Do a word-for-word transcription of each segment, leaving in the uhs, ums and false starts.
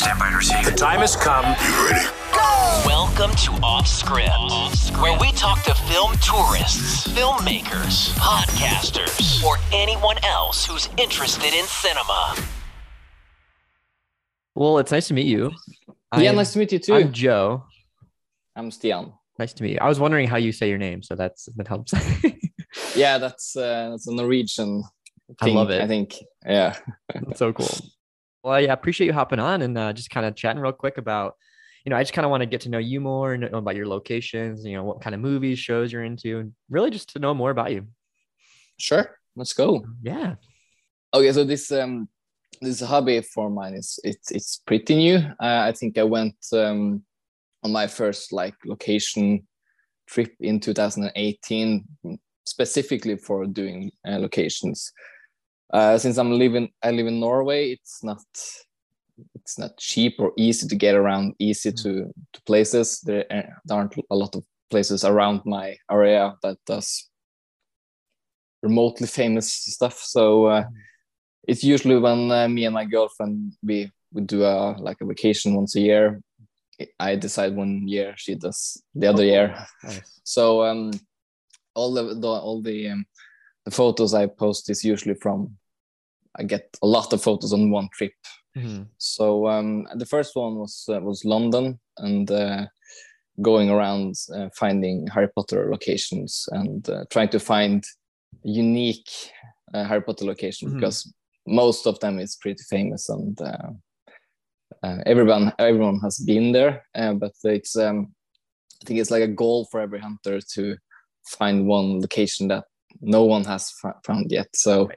Stand by to receive. The time has come. You ready? Go! Welcome to Off Script, Off Script, where we talk to film tourists, filmmakers, podcasters, or anyone else who's interested in cinema. Well, it's nice to meet you. Yeah, I'm, nice to meet you too. I'm Joe. I'm Stian. Nice to meet you. I was wondering how you say your name, so that's that helps. Yeah, that's uh, that's a Norwegian thing, I love it. I think. Yeah, that's so cool. Well, yeah, I appreciate you hopping on and uh, just kind of chatting real quick about, you know, I just kind of want to get to know you more and know about your locations, you know, what kind of movies, shows you're into, and really just to know more about you. Sure, let's go. Yeah. Okay, so this um this hobby for mine is it's it's pretty new. Uh, I think I went um on my first like location trip in two thousand eighteen, specifically for doing uh, locations. Uh, since I'm living, I live in Norway. It's not, it's not cheap or easy to get around. Easy mm. to to places. There, there aren't a lot of places around my area that does remotely famous stuff. So uh, mm. it's usually when uh, me and my girlfriend we would do a like a vacation once a year. I decide one year, she does the other oh, year. Nice. So um, all the, the all the um, the photos I post is usually from. I get a lot of photos on one trip. Mm-hmm. So um, the first one was uh, was London, and uh, going around uh, finding Harry Potter locations and uh, trying to find unique uh, Harry Potter location mm-hmm. because most of them is pretty famous and uh, uh, everyone everyone has been there. Uh, but it's um, I think it's like a goal for every hunter to find one location that no one has f- found yet. So. Right.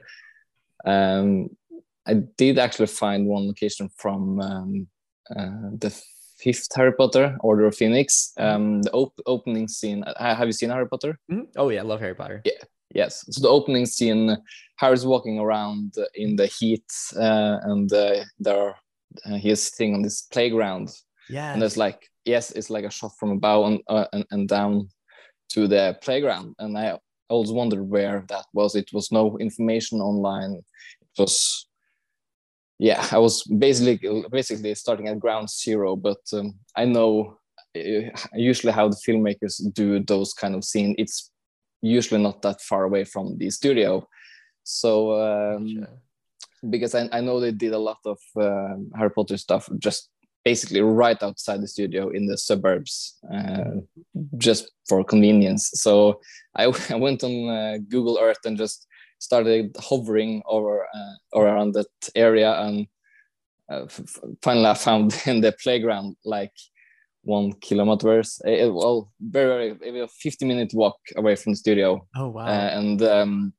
Um, I did actually find one location from um, uh, the fifth Harry Potter, Order of Phoenix. Um, the op- opening scene. Uh, have you seen Harry Potter? Mm-hmm. Oh yeah, I love Harry Potter. Yeah, yes. So the opening scene, Harry's walking around in the heat, uh, and uh, there uh, he is sitting on this playground. Yeah. And there's like yes, it's like a shot from above and, uh, and and down to the playground, and I. I always wondered where that was. It was no information online. It was, yeah, I was basically basically starting at ground zero. But um, I know usually how the filmmakers do those kind of scenes. It's usually not that far away from the studio. So um, yeah. Because I, I know they did a lot of uh, Harry Potter stuff just basically right outside the studio in the suburbs, uh, just for convenience. So I, I went on uh, Google Earth and just started hovering over uh, or around that area, and uh, f- finally I found in the playground like one kilometer, well, very very a fifty minute walk away from the studio. Oh wow! Uh, and um,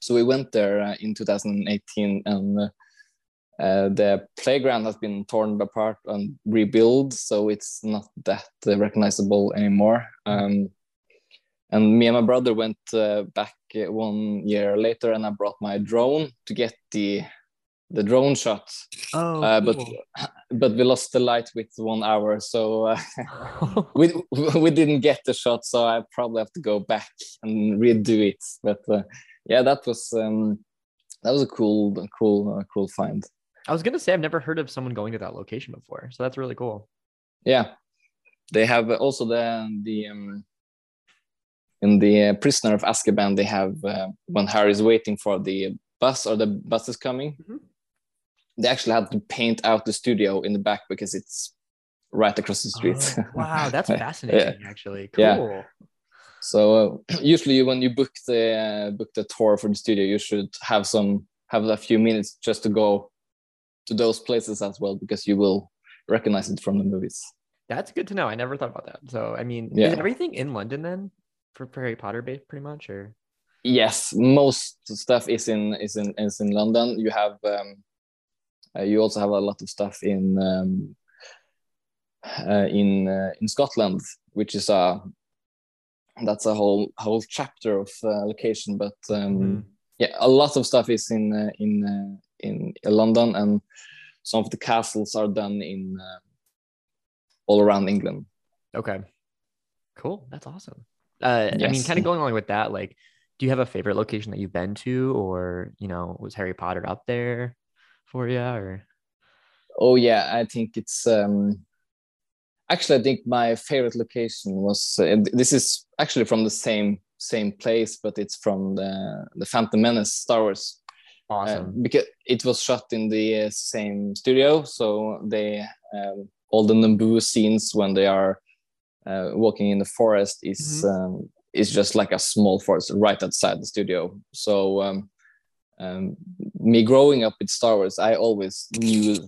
so we went there uh, in two thousand eighteen and. Uh, Uh, the playground has been torn apart and rebuilt, so it's not that uh, recognizable anymore. Um, and me and my brother went uh, back uh, one year later, and I brought my drone to get the the drone shot. Oh, uh, but cool. But we lost the light with one hour, so uh, we we didn't get the shot. So I probably have to go back and redo it. But uh, yeah, that was um, that was a cool, cool, uh, cool find. I was going to say, I've never heard of someone going to that location before. So that's really cool. Yeah. They have also the, the um, in the Prisoner of Azkaban, they have, uh, when Harry's waiting for the bus or the bus is coming, mm-hmm. they actually had to paint out the studio in the back because it's right across the street. Oh, wow. That's fascinating, yeah. Actually. Cool. Yeah. So uh, usually when you book the, uh, book the tour for the studio, you should have some, have a few minutes just to go to those places as well, because you will recognize it from the movies. That's good to know. I never thought about that. So, I mean, yeah. Is everything in London then for Harry Potter based pretty much, or? Yes, most stuff is in is in is in London. You have um, uh, you also have a lot of stuff in um, uh, in uh, in Scotland, which is a that's a whole whole chapter of uh, location. But um, mm-hmm. yeah, a lot of stuff is in uh, in. Uh, in London, and some of the castles are done in uh, all around England. Okay, cool. That's awesome. Uh, yes. I mean, kind of going along with that, like, do you have a favorite location that you've been to, or, you know, was Harry Potter up there for you? Or Oh yeah, I think it's um, actually I think my favorite location was uh, this is actually from the same same place, but it's from the the Phantom Menace, Star Wars. Awesome. Uh, because it was shot in the uh, same studio, so they um, all the Nambu scenes when they are uh, walking in the forest is mm-hmm. um, is just like a small forest right outside the studio. So um, um, me growing up with Star Wars, I always knew.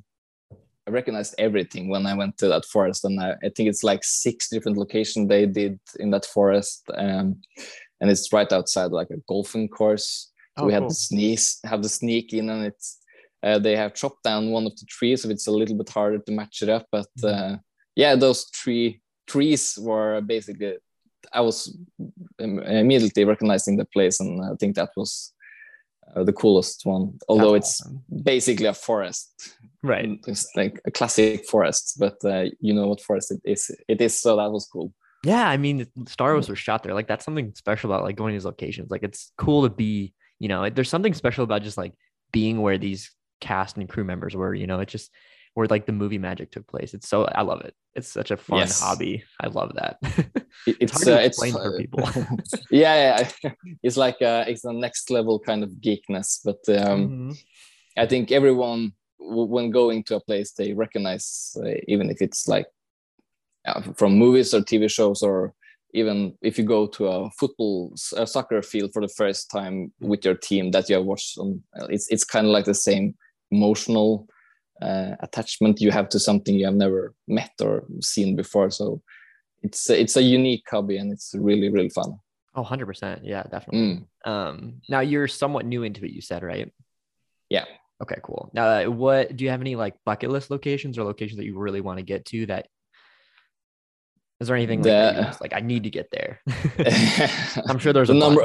I recognized everything when I went to that forest, and I, I think it's like six different locations they did in that forest, um, and it's right outside like a golfing course. Oh, we cool. had to sneeze, have the sneak in, and it's uh, they have chopped down one of the trees, so it's a little bit harder to match it up. But uh, yeah, those three trees were basically. I was immediately recognizing the place, and I think that was. Uh, the coolest one, although That's it's awesome. Basically a forest, right? It's like a classic forest, but uh, you know what forest it is. It is so that was cool. Yeah, I mean, Star Wars was shot there. Like that's something special about like going to these locations. Like it's cool to be, you know, there's something special about just like being where these cast and crew members were. You know, it's just where like the movie magic took place. It's so I love it. It's such a fun yes. hobby. I love that. It's, it's hard uh, to explain it's, for people. yeah, yeah, it's like a, it's the next level kind of geekness. But um, mm-hmm. I think everyone, w- when going to a place, they recognize, uh, even if it's like uh, from movies or T V shows, or even if you go to a football, a soccer field for the first time with your team that you have watched, on, it's it's kind of like the same emotional uh, attachment you have to something you have never met or seen before. So. It's a, it's a unique hobby, and it's really, really fun. Oh, one hundred percent. Yeah, definitely. Mm. Um, now, you're somewhat new into it, you said, right? Yeah. Okay, cool. Now, what do you have any like bucket list locations or locations that you really want to get to? That is there anything the, like, that like I need to get there? I'm sure there's a the number.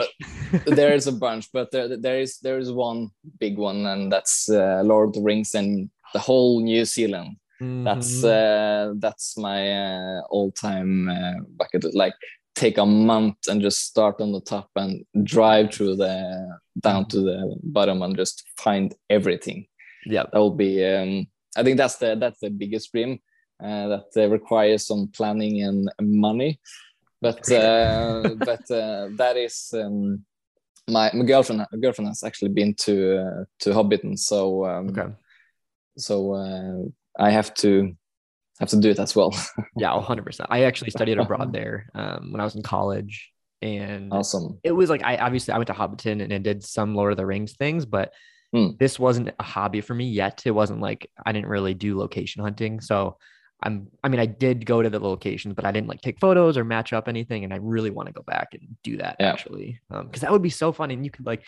There is a bunch, but there there is there is one big one, and that's uh, Lord of the Rings and the whole New Zealand. Mm-hmm. That's uh, that's my uh, all-time uh, bucket. Like take a month and just start on the top and drive through the down mm-hmm. to the bottom and just find everything. Yeah, that will be. Um, I think that's the that's the biggest dream uh, that uh, requires some planning and money. But uh, but uh, that is um, my my girlfriend. My girlfriend has actually been to uh, to Hobbiton, so um, okay. So. Uh, I have to have to do it as well. Yeah, one hundred percent. I actually studied abroad there um, when I was in college. And awesome. It was like, I obviously, I went to Hobbiton and I did some Lord of the Rings things, but mm. this wasn't a hobby for me yet. It wasn't like, I didn't really do location hunting. So I'm, I mean, I did go to the locations, but I didn't like take photos or match up anything. And I really want to go back and do that yeah. actually. Um, Cause that would be so fun. And you could like,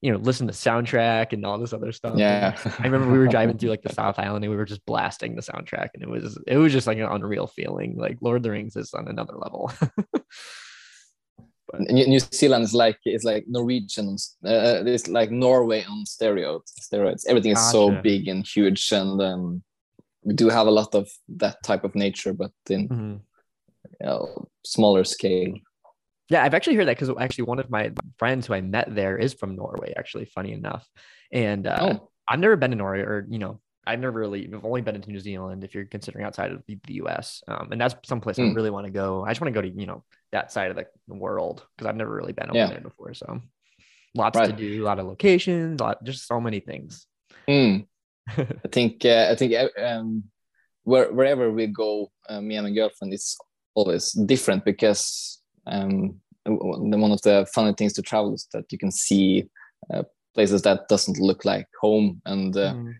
you know, listen to soundtrack and all this other stuff. Yeah. I remember we were driving through like the South Island and we were just blasting the soundtrack, and it was it was just like an unreal feeling. Like Lord of the Rings is on another level. But, New, New Zealand is like it's like Norwegian. Uh, it's like Norway on steroids. Steroids. Everything is gotcha. So big and huge, and um, we do have a lot of that type of nature, but in mm-hmm. you know, smaller scale. Yeah, I've actually heard that because actually one of my friends who I met there is from Norway, actually, funny enough. And uh, oh. I've never been to Norway or, you know, I've never really, I've only been to New Zealand if you're considering outside of the U S. Um, and that's someplace mm. I really want to go. I just want to go to, you know, that side of the world because I've never really been over yeah. there before. So lots right. to do, a lot of locations, a lot, just so many things. Mm. I think, uh, I think um, where, wherever we go, uh, me and my girlfriend, it's always different because Um, one of the funny things to travel is that you can see uh, places that doesn't look like home, and uh, mm.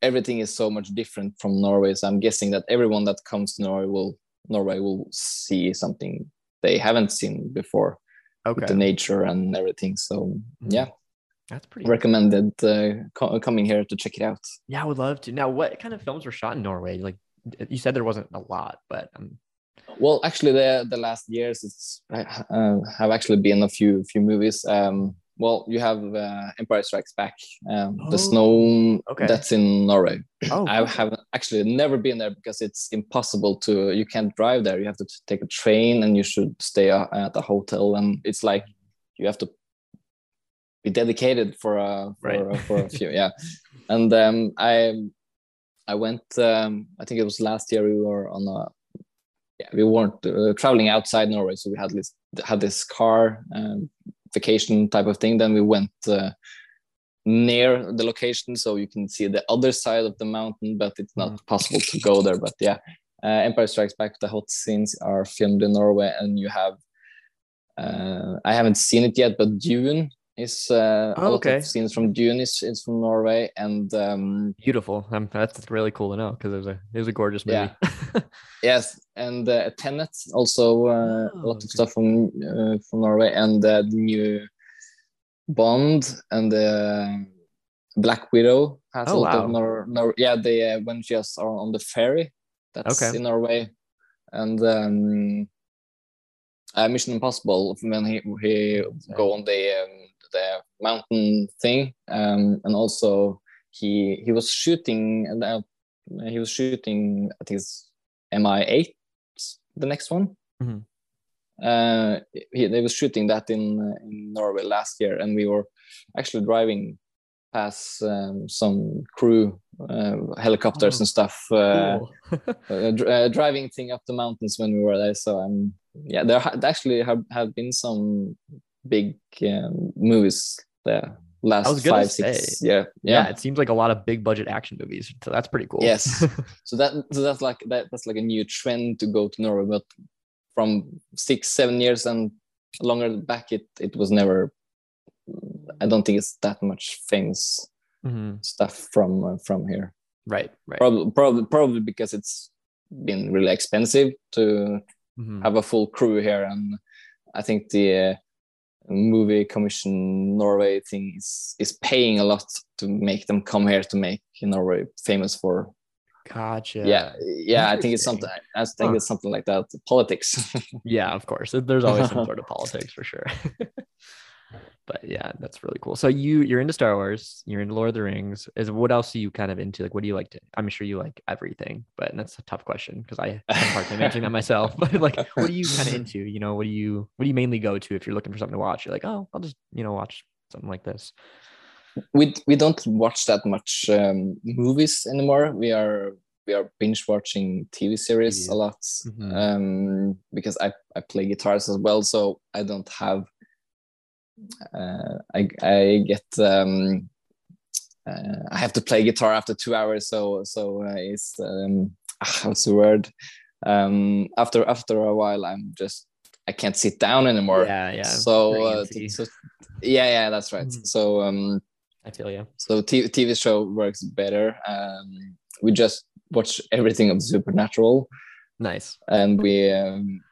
everything is so much different from Norway. So I'm guessing that everyone that comes to Norway will Norway will see something they haven't seen before. Okay. With the nature and everything. So mm. yeah, that's pretty recommended uh, co- coming here to check it out. Yeah, I would love to. Now, what kind of films were shot in Norway? Like you said, there wasn't a lot, but. Um... Well, actually, the the last years it's uh, have actually been a few few movies. Um, well, you have uh, Empire Strikes Back, um, oh, the snow okay. that's in Norway. Oh, I have actually never been there because it's impossible to. You can't drive there. You have to take a train, and you should stay at a hotel. And it's like you have to be dedicated for a for, right. for a few. Yeah, and um, I I went, um, I think it was last year, we were on a, yeah, we weren't uh, traveling outside Norway. So we had this, had this car uh, vacation type of thing. Then we went uh, near the location, so you can see the other side of the mountain, but it's not mm. possible to go there. But yeah, uh, Empire Strikes Back, the hot scenes are filmed in Norway, and you have, uh, I haven't seen it yet, but Dune is uh, oh, a lot okay. of scenes from Dune is, is from Norway, and um, beautiful. Um, that's really cool to know, because it was a it was a gorgeous movie. Yeah. Yes, and uh, Tenet also uh, oh, a lot okay. of stuff from uh, from Norway, and uh, the new Bond and the uh, Black Widow has oh, a lot wow. of Nor- Nor- yeah they uh, when she was on the ferry, that's okay. in Norway, and um, uh, Mission Impossible, when he he yeah. go on the um, the mountain thing, um, and also he he was shooting and uh, he was shooting I think it's M I eight, the next one. Mm-hmm. Uh, he, they were shooting that in, uh, in Norway last year, and we were actually driving past um, some crew uh, helicopters oh, and stuff, uh, cool. uh, dr- uh, driving thing up the mountains when we were there. So um, yeah, there ha- actually have, have been some big um, movies there last five six yeah, yeah yeah it seems like a lot of big budget action movies, so that's pretty cool. Yes. so that so that's like that, that's like a new trend to go to Norway, but from six seven years and longer back, it it was never, I don't think it's that much things mm-hmm. stuff from uh, from here, right right probably probably probably because it's been really expensive to mm-hmm. have a full crew here, and I think the uh, movie commission Norway thing is, is paying a lot to make them come here, to make Norway famous for gotcha yeah yeah I think it's something I think huh. it's something like that, politics. Yeah, of course, there's always some sort of politics for sure. But yeah, that's really cool. So you you're into Star Wars, you're into Lord of the Rings. Is what else are you kind of into? Like, what do you like to? I'm sure you like everything, but that's a tough question because I have a hard time answering that myself. But like, what are you kind of into? You know, what do you what do you mainly go to if you're looking for something to watch? You're like, oh, I'll just you know watch something like this. We we don't watch that much um, movies anymore. We are we are binge watching T V series yeah. a lot mm-hmm. um, because I I play guitars as well, so I don't have. Uh, I I get um, uh, I have to play guitar after two hours, so so uh, it's um, what's the word? Um, after after a while, I'm just I can't sit down anymore. Yeah, yeah. So, uh, so yeah, yeah, that's right. Mm-hmm. So um, I feel yeah. So t- TV show works better. Um, we just watch everything of Supernatural. Nice, and we. Um,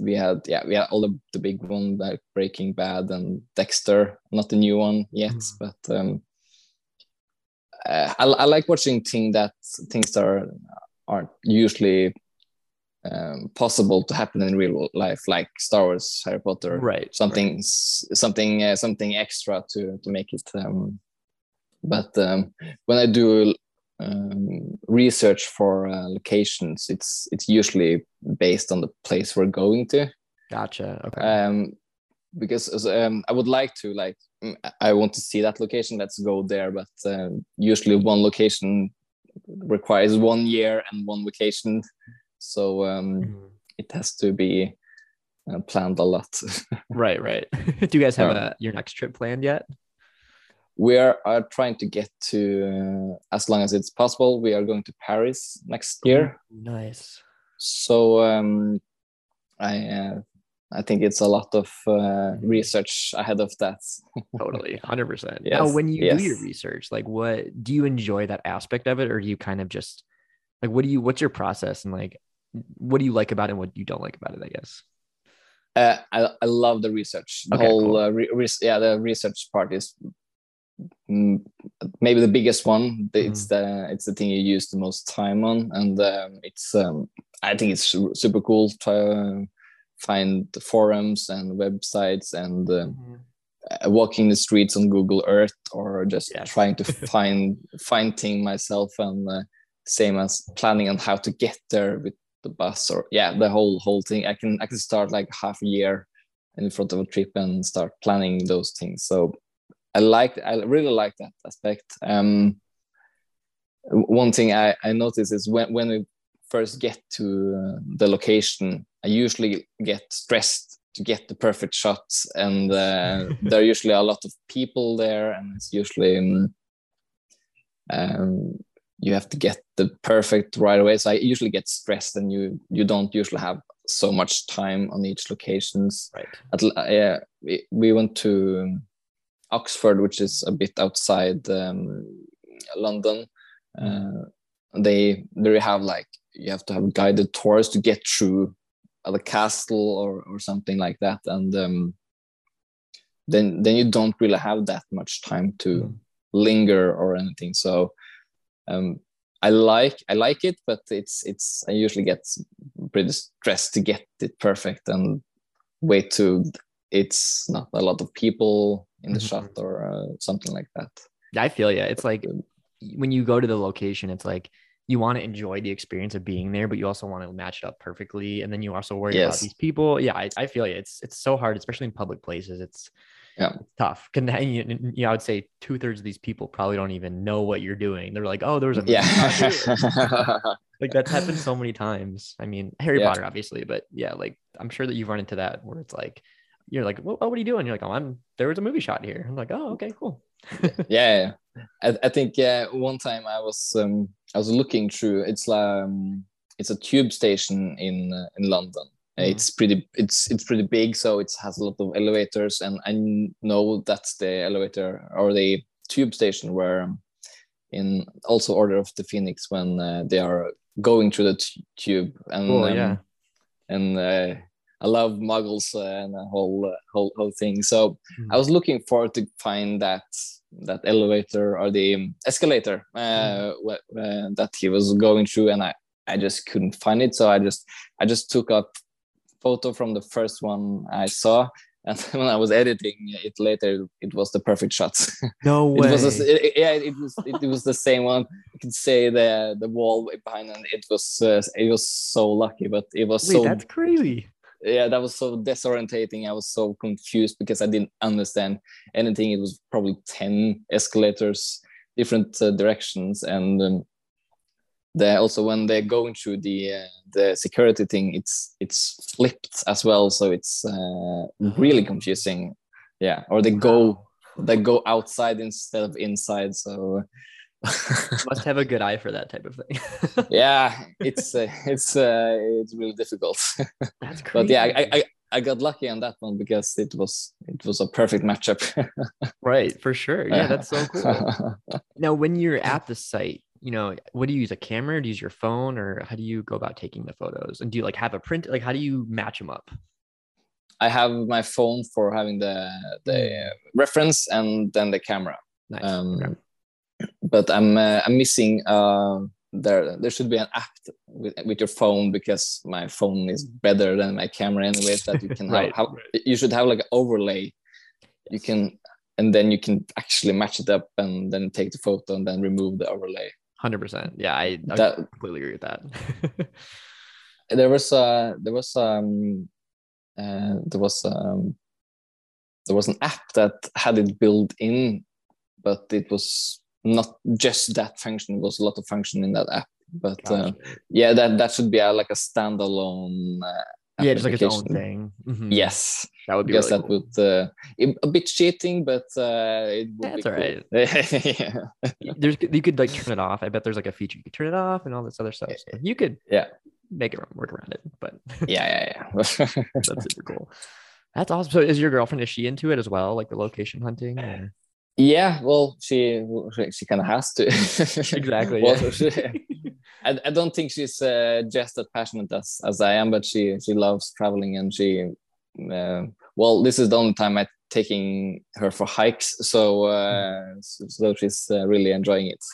We had yeah we had all the, the big one like Breaking Bad and Dexter, not the new one yet, mm. but um, uh, I, I like watching thing that things that are aren't usually um, possible to happen in real life, like Star Wars, Harry Potter, right? Something right. something uh, something extra to to make it. Um, but um, when I do Um, research for uh, locations, it's it's usually based on the place we're going to. Gotcha. Okay. Um, because um, I would like to like I want to see that location. Let's go there. But uh, usually one location requires one year and one vacation, so um, mm-hmm. it has to be uh, planned a lot. Right. Right. Do you guys have uh, a, your next trip planned yet? We are, are trying to get to, uh, as long as it's possible, we are going to Paris next year. Nice. So um, I uh, I think it's a lot of uh, research ahead of that. Totally, one hundred percent. Yes. Now, when you yes. do your research, like what, do you enjoy that aspect of it? Or do you kind of just, like what do you, what's your process? And like, what do you like about it and what you don't like about it, I guess? Uh, I, I love the research. The okay, whole, cool. uh, re- re- yeah, the research part is maybe the biggest one. It's mm. the it's the thing you use the most time on, and um, it's um, I think it's super cool to find the forums and websites and uh, mm. uh, walking the streets on Google Earth, or just yes. trying to find find thing myself, and uh, same as planning on how to get there with the bus or yeah the whole whole thing. I can I can start like half a year in front of a trip and start planning those things. So. I liked I really like that aspect. Um, one thing I, I noticed is when, when we first get to uh, the location, I usually get stressed to get the perfect shots, and uh, there are usually a lot of people there, and it's usually in, um, you have to get the perfect right away. So I usually get stressed, and you you don't usually have so much time on each locations. Right. At, uh, we, we went to Oxford, which is a bit outside um, London. Uh, they they have like you have to have guided tours to get through the castle or or something like that, and um, then then you don't really have that much time to linger or anything. So um, I like I like it, but it's it's I usually get pretty stressed to get it perfect and wait to it's not a lot of people in the mm-hmm. shot or uh, something like that. I feel yeah, it's like. When you go to the location, it's like you want to enjoy the experience of being there, but you also want to match it up perfectly. And then you also worry yes. about these people. Yeah, I, I feel you. It's it's so hard, especially in public places. It's, yeah. it's tough. Can and you, and, you know, I would say two thirds of these people probably don't even know what you're doing. They're like, oh, there was a yeah. like that's happened so many times. I mean, Harry yeah. Potter, obviously, but yeah, like I'm sure that you've run into that where it's like you're like, well, oh, what are you doing? You're like, oh, I'm there was a movie shot here. I'm like, oh, okay, cool. yeah, I, I think uh, one time I was um, I was looking through. It's um, it's a tube station in uh, in London. Mm-hmm. It's pretty it's it's pretty big, so it has a lot of elevators. And I know that's the elevator or the tube station where in also Order of the Phoenix when uh, they are going through the t- tube. And oh, um, yeah, and. Uh, I love muggles uh, and the whole uh, whole whole thing. So mm-hmm. I was looking forward to find that that elevator or the escalator uh, mm-hmm. wh- uh, that he was going through, and I, I just couldn't find it. So I just I just took a photo from the first one I saw, and when I was editing it later, it was the perfect shot. No way! it was a, it, yeah, it was it, it was the same one. You could say the the wall behind, and it was uh, it was so lucky, but it was Wait, so that's crazy. Yeah, that was so disorientating. I was so confused because I didn't understand anything. It was probably ten escalators, different uh, directions, and um, they also when they're going through the uh, the security thing, it's it's flipped as well, so it's uh, really confusing. Yeah, or they go they go outside instead of inside. So must have a good eye for that type of thing. yeah, it's uh, it's uh, it's really difficult. That's crazy. But yeah, I, I I got lucky on that one because it was it was a perfect matchup. Right, for sure. Yeah, that's so cool. Now, when you're at the site, you know, what do you use? A camera? Do you use your phone, or how do you go about taking the photos? And do you like have a print? Like, how do you match them up? I have my phone for having the the reference, and then the camera. Nice. Um, okay. But I'm uh, I'm missing. Uh, there there should be an app with with your phone because my phone is better than my camera anyway. That you can right. have, have. You should have like an overlay. You can and then you can actually match it up and then take the photo and then remove the overlay. one hundred percent. Yeah, I, I that, completely agree with that. there was a there was um uh, there was um there was an app that had it built in, but it was. Not just that function, was a lot of function in that app, but gotcha. uh, yeah, that that should be a, like a standalone. Uh, yeah, just like its own thing. Mm-hmm. Yes, that would be. Yes, really that cool. would uh, it, a bit cheating, but uh, it would that's all cool. right. yeah. There's you could like turn it off. I bet there's like a feature you could turn it off and all this other stuff. So you could yeah make it work around it, but yeah, yeah, yeah. That's super cool. That's awesome. So, is your girlfriend? Is she into it as well? Like the location hunting? Or? Yeah, well, she she kind of has to. Exactly. well, yeah. I, I don't think she's uh, just as passionate as, as I am, but she she loves traveling, and she uh, well, this is the only time I'm taking her for hikes, so uh, so she's uh, really enjoying it.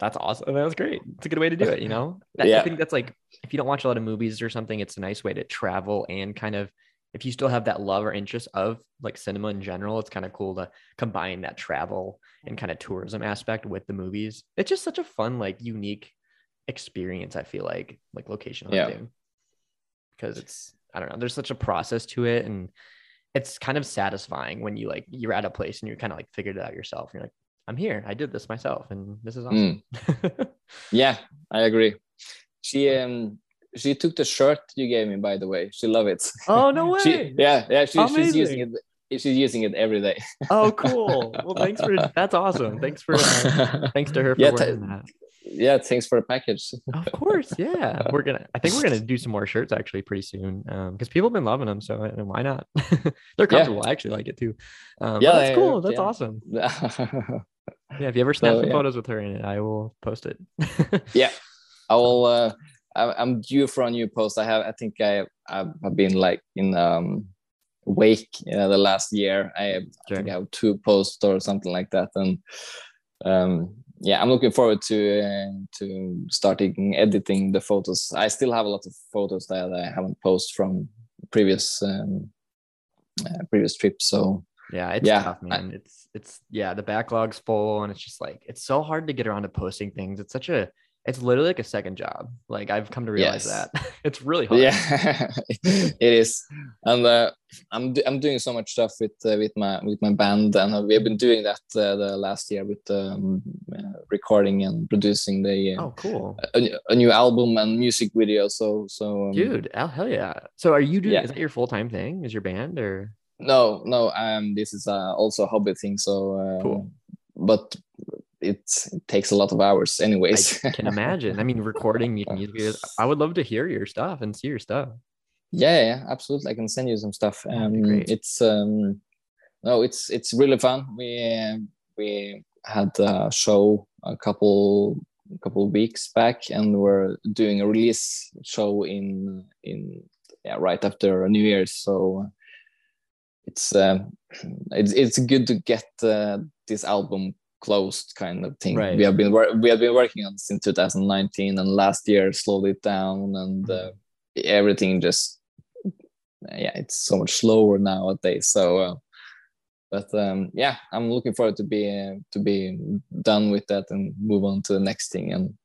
That's awesome. That was great. It's a good way to do it, you know. That, yeah. I think that's like if you don't watch a lot of movies or something, it's a nice way to travel and kind of. If you still have that love or interest of like cinema in general, it's kind of cool to combine that travel and kind of tourism aspect with the movies. It's just such a fun, like unique experience. I feel like like location hunting yeah. because it's, I don't know, there's such a process to it. And it's kind of satisfying when you like, you're at a place and you're kind of like figured it out yourself. And you're like, I'm here. I did this myself, and this is awesome. Mm. Yeah, I agree. She um she took the shirt you gave me, by the way. She loved it. Oh no way! she, yeah, yeah. She, she's using it. She's using it every day. Oh, cool. Well, thanks for that's awesome. Thanks for uh, thanks to her for yeah, wearing that. Yeah, thanks for the package. Of course, yeah. We're gonna. I think we're gonna do some more shirts actually pretty soon, um, because people have been loving them. So I mean, why not? They're comfortable. Yeah. I actually like it too. Um, yeah, that's cool. That's yeah. awesome. Yeah, if you ever snap so, some yeah. photos with her in it, I will post it. Yeah, I will. Uh, I, I'm due for a new post. I have. I think I I've been like in um wake uh, the last year. I, sure. I think I have two posts or something like that, and um. Yeah, I'm looking forward to uh, to starting editing the photos. I still have a lot of photos that I haven't posted from previous um, uh, previous trips. So yeah, it's yeah, tough, man. I, it's it's yeah, the backlog's full, and it's just like it's so hard to get around to posting things. It's such a it's literally like a second job. Like I've come to realize yes. that it's really hard. Yeah, it is. And uh, I'm do, I'm doing so much stuff with uh, with my with my band, and we've been doing that uh, the last year with. Um, recording and producing the uh, oh cool a, a new album and music video so so um, dude oh hell yeah so are you doing yeah. is that your full-time thing is your band or no no um this is uh, also a hobby thing so uh, cool but it, it takes a lot of hours anyways. I can imagine. I mean recording music videos, I would love to hear your stuff and see your stuff. Yeah, yeah, absolutely. I can send you some stuff. Um great. It's um no it's it's really fun. We we had a show a couple couple weeks back, and we're doing a release show in in yeah, right after New Year's. So it's uh, it's it's good to get uh, this album closed, kind of thing. Right. We have been wor- we have been working on since two thousand nineteen, and last year slowed it down, and uh, everything just yeah, it's so much slower nowadays. So. Uh, But um, yeah, I'm looking forward to be uh, to be done with that and move on to the next thing and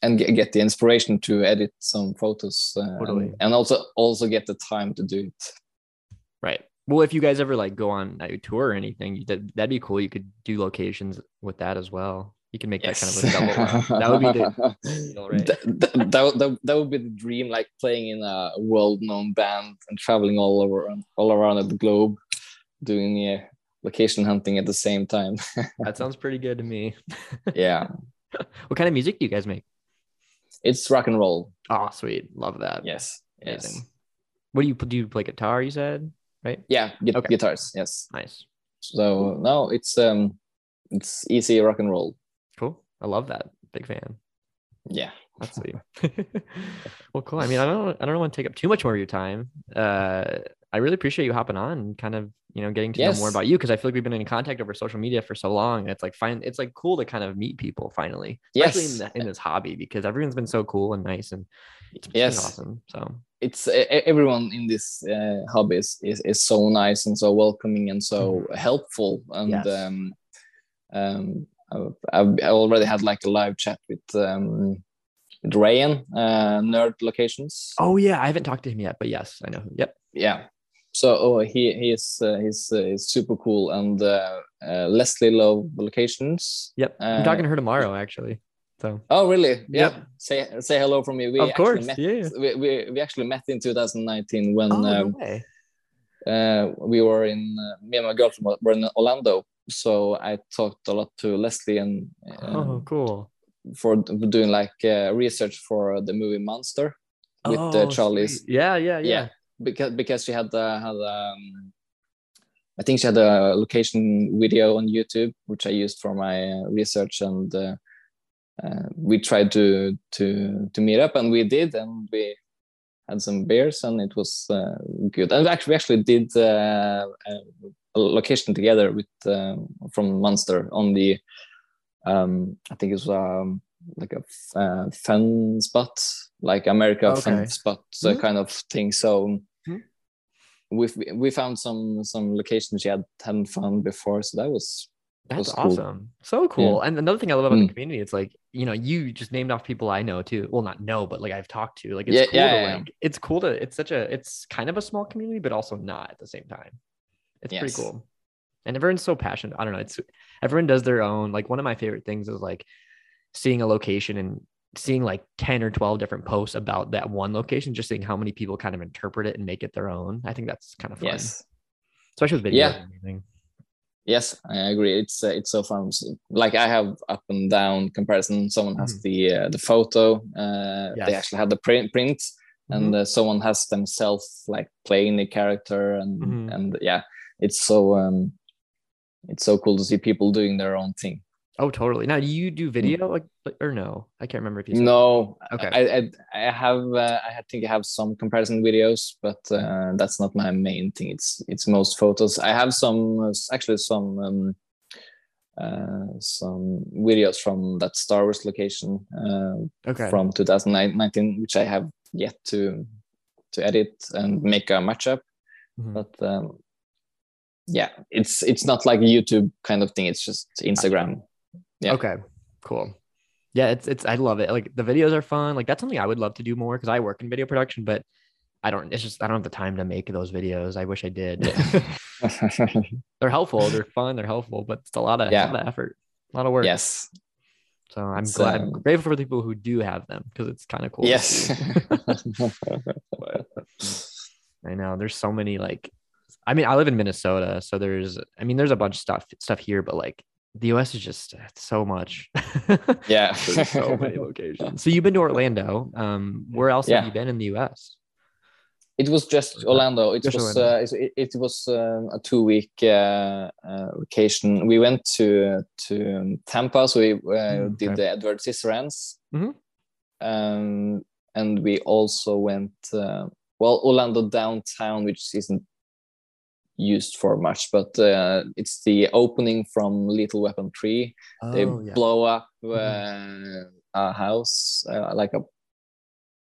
and get, get the inspiration to edit some photos uh, totally. and, and also also get the time to do it. Right. Well, if you guys ever like go on a tour or anything, that that'd be cool. You could do locations with that as well. You can make yes. that kind of a double. That would be the deal, right? that, that, that, that would be the dream, like playing in a world-known band and traveling all over all around the globe. Doing the yeah, location hunting at the same time. That sounds pretty good to me. Yeah. What kind of music do you guys make? It's rock and roll. Oh, sweet. Love that. Yes. Amazing. Yes. What do you do? You play guitar, you said, right? Yeah. Gu- okay. Guitars. Yes. Nice. So no, it's um, it's easy rock and roll. Cool. I love that. Big fan. Yeah. That's sweet. Well, cool. I mean, I don't, I don't want to take up too much more of your time. Uh, I really appreciate you hopping on and kind of, you know, getting to yes. know more about you, because I feel like we've been in contact over social media for so long. And it's like, fine, it's like cool to kind of meet people finally, yes. especially in, the, in this hobby, because everyone's been so cool and nice, and it's been yes. awesome. So it's uh, everyone in this uh, hobby is, is is so nice and so welcoming and so mm-hmm. helpful. And yes. um, um, I've, I've already had like a live chat with um, with Rayan, uh, Nerd Locations. Oh yeah, I haven't talked to him yet, but yes, I know him. Yep. Yeah. So oh, he he is uh, he's uh, he's super cool, and uh, uh, Leslie Love Locations. Yep, uh, I'm talking to her tomorrow actually. So oh really? Yeah. Yep. Say say hello from me. We of course. Met, yeah. We, we we actually met in two thousand nineteen when oh, um, okay. uh, we were in uh, me and my girlfriend were in Orlando. So I talked a lot to Leslie and uh, oh cool for doing like uh, research for the movie Munster with oh, uh, Charlie's. Yeah, yeah, yeah. yeah. Because because she had uh, had um, I think she had a location video on YouTube, which I used for my uh, research, and uh, uh, we tried to to to meet up, and we did, and we had some beers, and it was uh, good. And actually, we actually did uh, a location together with uh, from Munster on the um, I think it was um, like a f- uh, fun spot, like America okay. fun spot mm-hmm. kind of thing. So. We we found some some locations she had hadn't found before, so that was that's was cool. awesome, so cool. Yeah. And another thing I love about mm. the community, it's like you know you just named off people I know too. Well, not know, but like I've talked to. Like it's yeah, cool yeah, to yeah. like it's cool to it's such a it's kind of a small community, but also not at the same time. It's yes. pretty cool. and everyone's so passionate. I don't know. It's everyone does their own. Like, one of my favorite things is like seeing a location and seeing like ten or twelve different posts about that one location, just seeing how many people kind of interpret it and make it their own. I think that's kind of fun. Yes. Especially with video. Yeah. And yes, I agree. It's uh, it's so fun. Like, I have up and down comparison. Someone has mm-hmm. the uh, the photo. Uh, yes. They actually had the print prints, mm-hmm. and uh, someone has themselves like playing the character, and mm-hmm. and yeah, it's so um, it's so cool to see people doing their own thing. Oh, totally. Now, do you do video, like, or no? I can't remember if you. Said no. That. Okay. I I, I have uh, I think I have some comparison videos, but uh, that's not my main thing. It's it's most photos. I have some actually some um, uh, some videos from that Star Wars location uh, okay. from two thousand nineteen, which I have yet to to edit and make a matchup, mm-hmm. but. Um, yeah, it's it's not like a YouTube kind of thing. It's just Instagram. Yeah. Okay, cool. Yeah, it's it's I love it. Like, the videos are fun. Like, that's something I would love to do more, because I work in video production, but I don't. It's just I don't have the time to make those videos. I wish I did. They're helpful. They're fun. They're helpful, but it's a lot of, yeah. a lot of effort, a lot of work. Yes. So I'm so, glad. I'm grateful for the people who do have them, because it's kind of cool. Yes. I know. There's so many like. I mean, I live in Minnesota, so there's, I mean, there's a bunch of stuff stuff here, but like the U S is just so much. Yeah. There's so many locations. So you've been to Orlando. Um, where else yeah. have you been in the U S? It was just Orlando. It just was Orlando. Uh, it, it was um, a two week uh, uh, vacation. We went to to um, Tampa, so we uh, mm, did okay. the Edward Scissorhands, mm-hmm. um, and we also went uh, well Orlando downtown, which isn't used for much, but uh, it's the opening from Lethal Weapon three. Oh, they yeah. blow up uh, mm-hmm. a house, uh, like a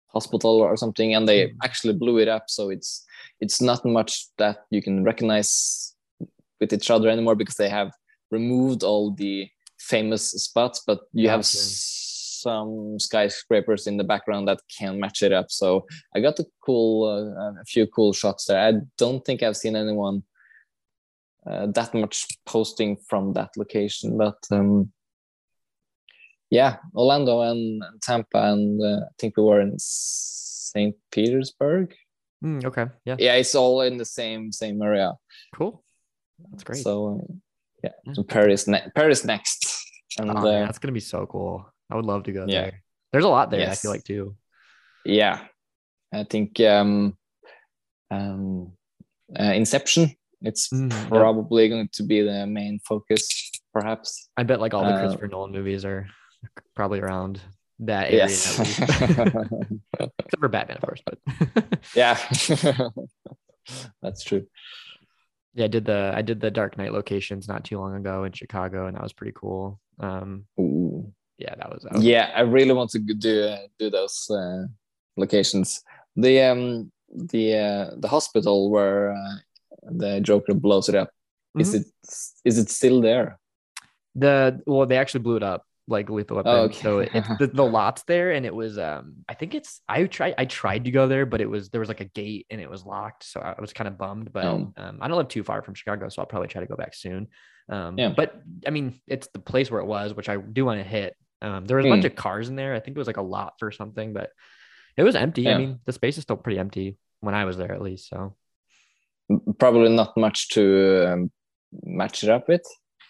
hospital or something, and they mm-hmm. actually blew it up. So it's it's not much that you can recognize with each other anymore, because they have removed all the famous spots, but you have okay. s- some skyscrapers in the background that can match it up. So I got a cool, uh, a few cool shots there. I don't think I've seen anyone Uh, that much posting from that location, but um, yeah, Orlando and, and Tampa, and uh, I think we were in Saint Petersburg. Mm, okay, yeah, yeah, it's all in the same same area. Cool, that's great. So um, yeah, so Paris, ne- Paris next, and oh, uh, man, that's gonna be so cool. I would love to go yeah. there. There's a lot there. Yes. I feel like too. Yeah, I think um, um, uh, Inception. It's mm, probably yep. going to be the main focus, perhaps. I bet like all the Christopher uh, Nolan movies are probably around that area. Yes. Except for Batman, of course. But yeah, that's true. Yeah, I did the I did the Dark Knight locations not too long ago in Chicago, and that was pretty cool. Um, Ooh. Yeah, that was. That was yeah, cool. I really want to do uh, do those uh, locations. The um the uh, the hospital where. Uh, The Joker blows it up. Mm-hmm. Is it is it still there? The well, they actually blew it up, like Lethal Weapon. Oh, okay. So it, it's the, the lot's there, and it was um, I think it's I tried I tried to go there, but it was there was like a gate and it was locked, so I was kind of bummed. But oh. um, I don't live too far from Chicago, so I'll probably try to go back soon. Um, yeah. But I mean, it's the place where it was, which I do want to hit. Um, there was a mm. bunch of cars in there. I think it was like a lot for something, but it was empty. Yeah. I mean, the space is still pretty empty when I was there, at least. So. Probably not much to um, match it up with.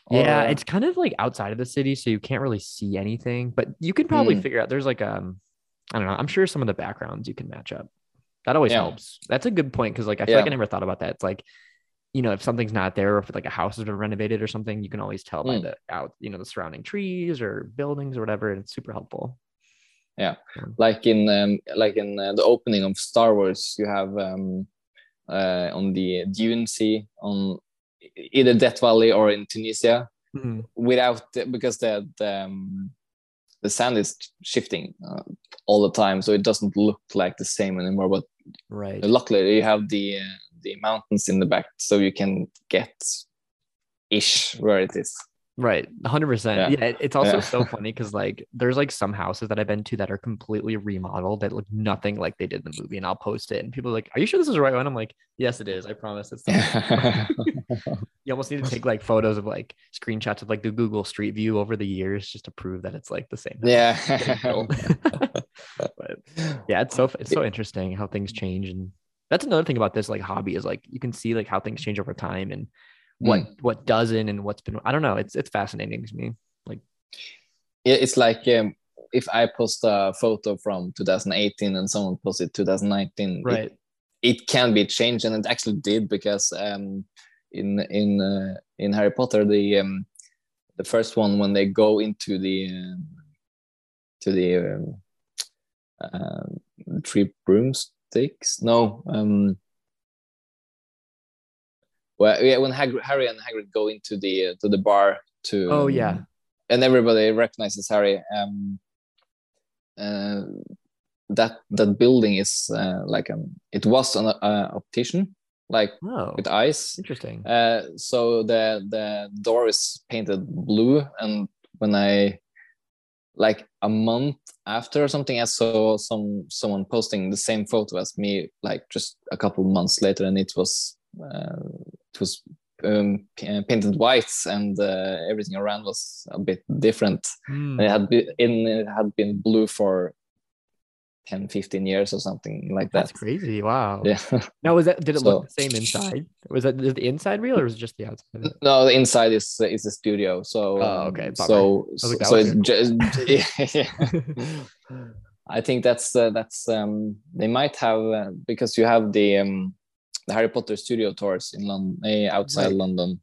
Or... Yeah, it's kind of like outside of the city, so you can't really see anything. But you can probably mm. figure out. There's like um, I don't know. I'm sure some of the backgrounds you can match up. That always yeah. helps. That's a good point, because like I feel yeah. like I never thought about that. It's like, you know, if something's not there, or if like a house has been renovated or something, you can always tell mm. by the out, you know, the surrounding trees or buildings or whatever. And it's super helpful. Yeah, yeah. like in um, like in uh, the opening of Star Wars, you have um. Uh, on the Dune Sea, on either Death Valley or in Tunisia, mm-hmm. without the, because the the, um, the sand is shifting uh, all the time, so it doesn't look like the same anymore. But right. luckily, you have the uh, the mountains in the back, so you can get ish where it is. Right. one hundred percent. Yeah. yeah it's also yeah. so funny because like there's like some houses that I've been to that are completely remodeled that look nothing like they did in the movie, and I'll post it and people are like, "Are you sure this is the right one?" I'm like, "Yes, it is. I promise it's the right one." You almost need to take like photos of like screenshots of like the Google Street View over the years just to prove that it's like the same. Yeah. But yeah, it's so it's so interesting how things change. And that's another thing about this like hobby is like you can see like how things change over time and what mm. what doesn't and what's been. I don't know, it's it's fascinating to me. Like it's like um, if I post a photo from two thousand eighteen and someone posted two thousand nineteen, right, it, it can be changed. And it actually did, because um in in uh, in Harry Potter, the um the first one, when they go into the um, to the um, uh, three broomsticks no um Well, yeah, when Hag- Harry and Hagrid go into the uh, to the bar to oh yeah, um, and everybody recognizes Harry. Um, uh, that that building is uh, like um, it was an uh, optician, like oh, with eyes. Interesting. Uh, so the the door is painted blue, and when I like a month after or something, I saw some someone posting the same photo as me, like just a couple months later, and it was. Uh, it was um, painted whites, and uh, everything around was a bit different. Mm. It had been in, it had been blue for ten, fifteen years or something like that. That's crazy! Wow. Yeah. Now, was that did it so, look the same inside? Was that the inside real, or was it just the outside? No, the inside is is the studio. So oh, okay. Bummer. So so, like, so it's just yeah. I think that's uh, that's um, they might have uh, because you have the. Um, The Harry Potter studio tours in London, outside right. London.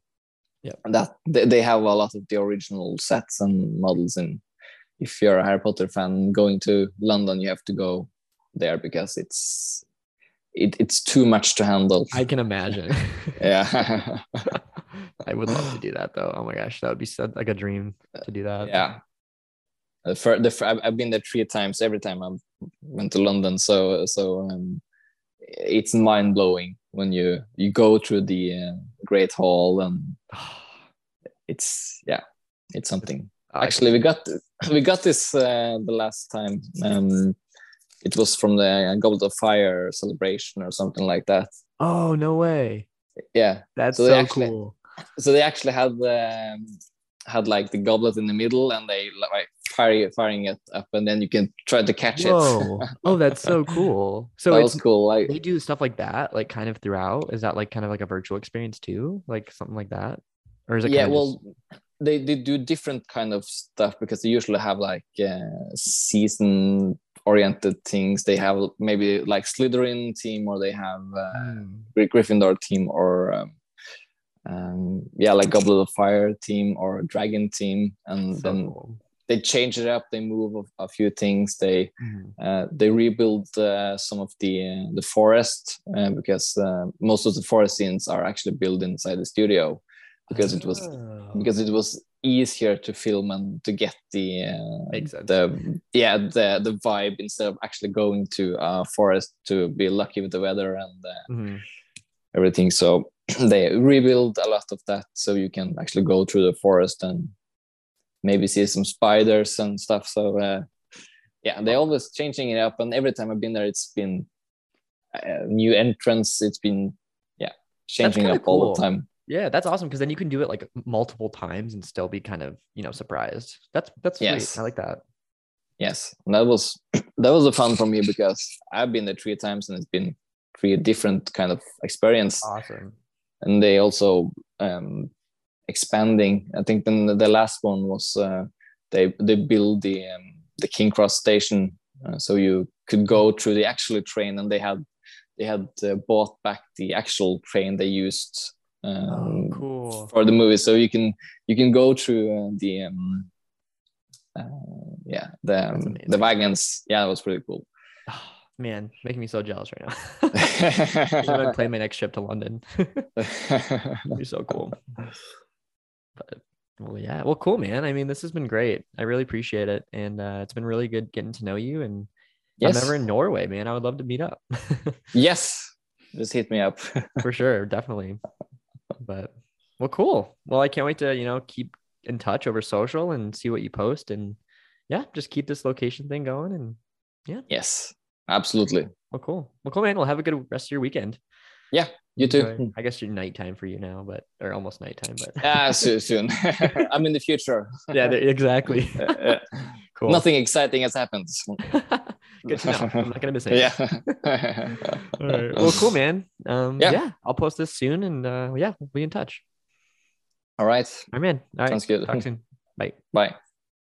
Yeah, that they, they have a lot of the original sets and models. And if you're a Harry Potter fan going to London, you have to go there because it's it, it's too much to handle. I can imagine. Yeah, I would love to do that though. Oh my gosh, that would be so, like a dream to do that. Yeah, uh, for the I've been there three times. Every time I went to London, so so um, it's mind blowing. When you you go through the uh, Great Hall, and it's yeah, it's something. Actually, we got we got this uh, the last time. Um, it was from the Goblet of Fire celebration or something like that. Oh no way! Yeah, that's so, so actually, cool. So they actually had um, had like the goblet in the middle, and they like fire firing it up, and then you can try to catch Whoa. it. Oh, that's so cool. So that it's was cool. Like, they do stuff like that, like kind of throughout. Is that like kind of like a virtual experience too? Like something like that? Or is it? Yeah, kind of well, just... they, they do different kind of stuff because they usually have like uh, season oriented things. They have maybe like Slytherin team, or they have uh, mm. Gryffindor team, or um, um, yeah, like Goblet of Fire team or Dragon team. And so then cool. They change it up. They move a, a few things. They mm-hmm. uh, they rebuild uh, some of the uh, the forest uh, because uh, most of the forest scenes are actually built inside the studio because oh. it was because it was easier to film and to get the uh, Makes sense. the yeah the the vibe instead of actually going to a forest to be lucky with the weather and uh, mm-hmm. everything. So they rebuild a lot of that, so you can actually go through the forest and. Maybe see some spiders and stuff. So uh, yeah, they're always changing it up. And every time I've been there, it's been a new entrance. It's been, yeah, changing up cool. all the time. Yeah, that's awesome. Because then you can do it like multiple times and still be kind of, you know, surprised. That's, that's sweet. Yes. I like that. Yes. And that was, that was the fun for me because I've been there three times and it's been three different kind of experience. Awesome. And they also, um, expanding. I think then the last one was uh, they they build the um, the King Cross station, uh, so you could go through the actual train, and they had they had uh, bought back the actual train they used um, oh, cool. for the movie. So you can you can go through uh, the um, uh, yeah the um, the wagons. Yeah, that was pretty cool. Oh, man, making me so jealous right now. I'm gonna plan my next trip to London. It'd be so cool. But well, yeah, well, cool, man. I mean, this has been great. I really appreciate it, and uh, it's been really good getting to know you. And yes. I'm ever in Norway, man, I would love to meet up. Yes, just hit me up for sure, definitely. But well, cool. Well, I can't wait to you know keep in touch over social and see what you post, and yeah, just keep this location thing going. And yeah. Yes, absolutely. Well, cool. Well, cool, man. Well, have a good rest of your weekend. Yeah, you too. Enjoy. I guess you're nighttime for you now, but or almost nighttime, but ah, soon. soon. I'm in the future. Yeah, exactly. Cool. Nothing exciting has happened. Good to know. I'm not gonna miss it. Yeah. All right. Well, cool, man. Um, yeah. yeah, I'll post this soon, and uh, yeah, we'll be in touch. All right. All right, man. All right. Sounds good. Talk soon. Bye. Bye.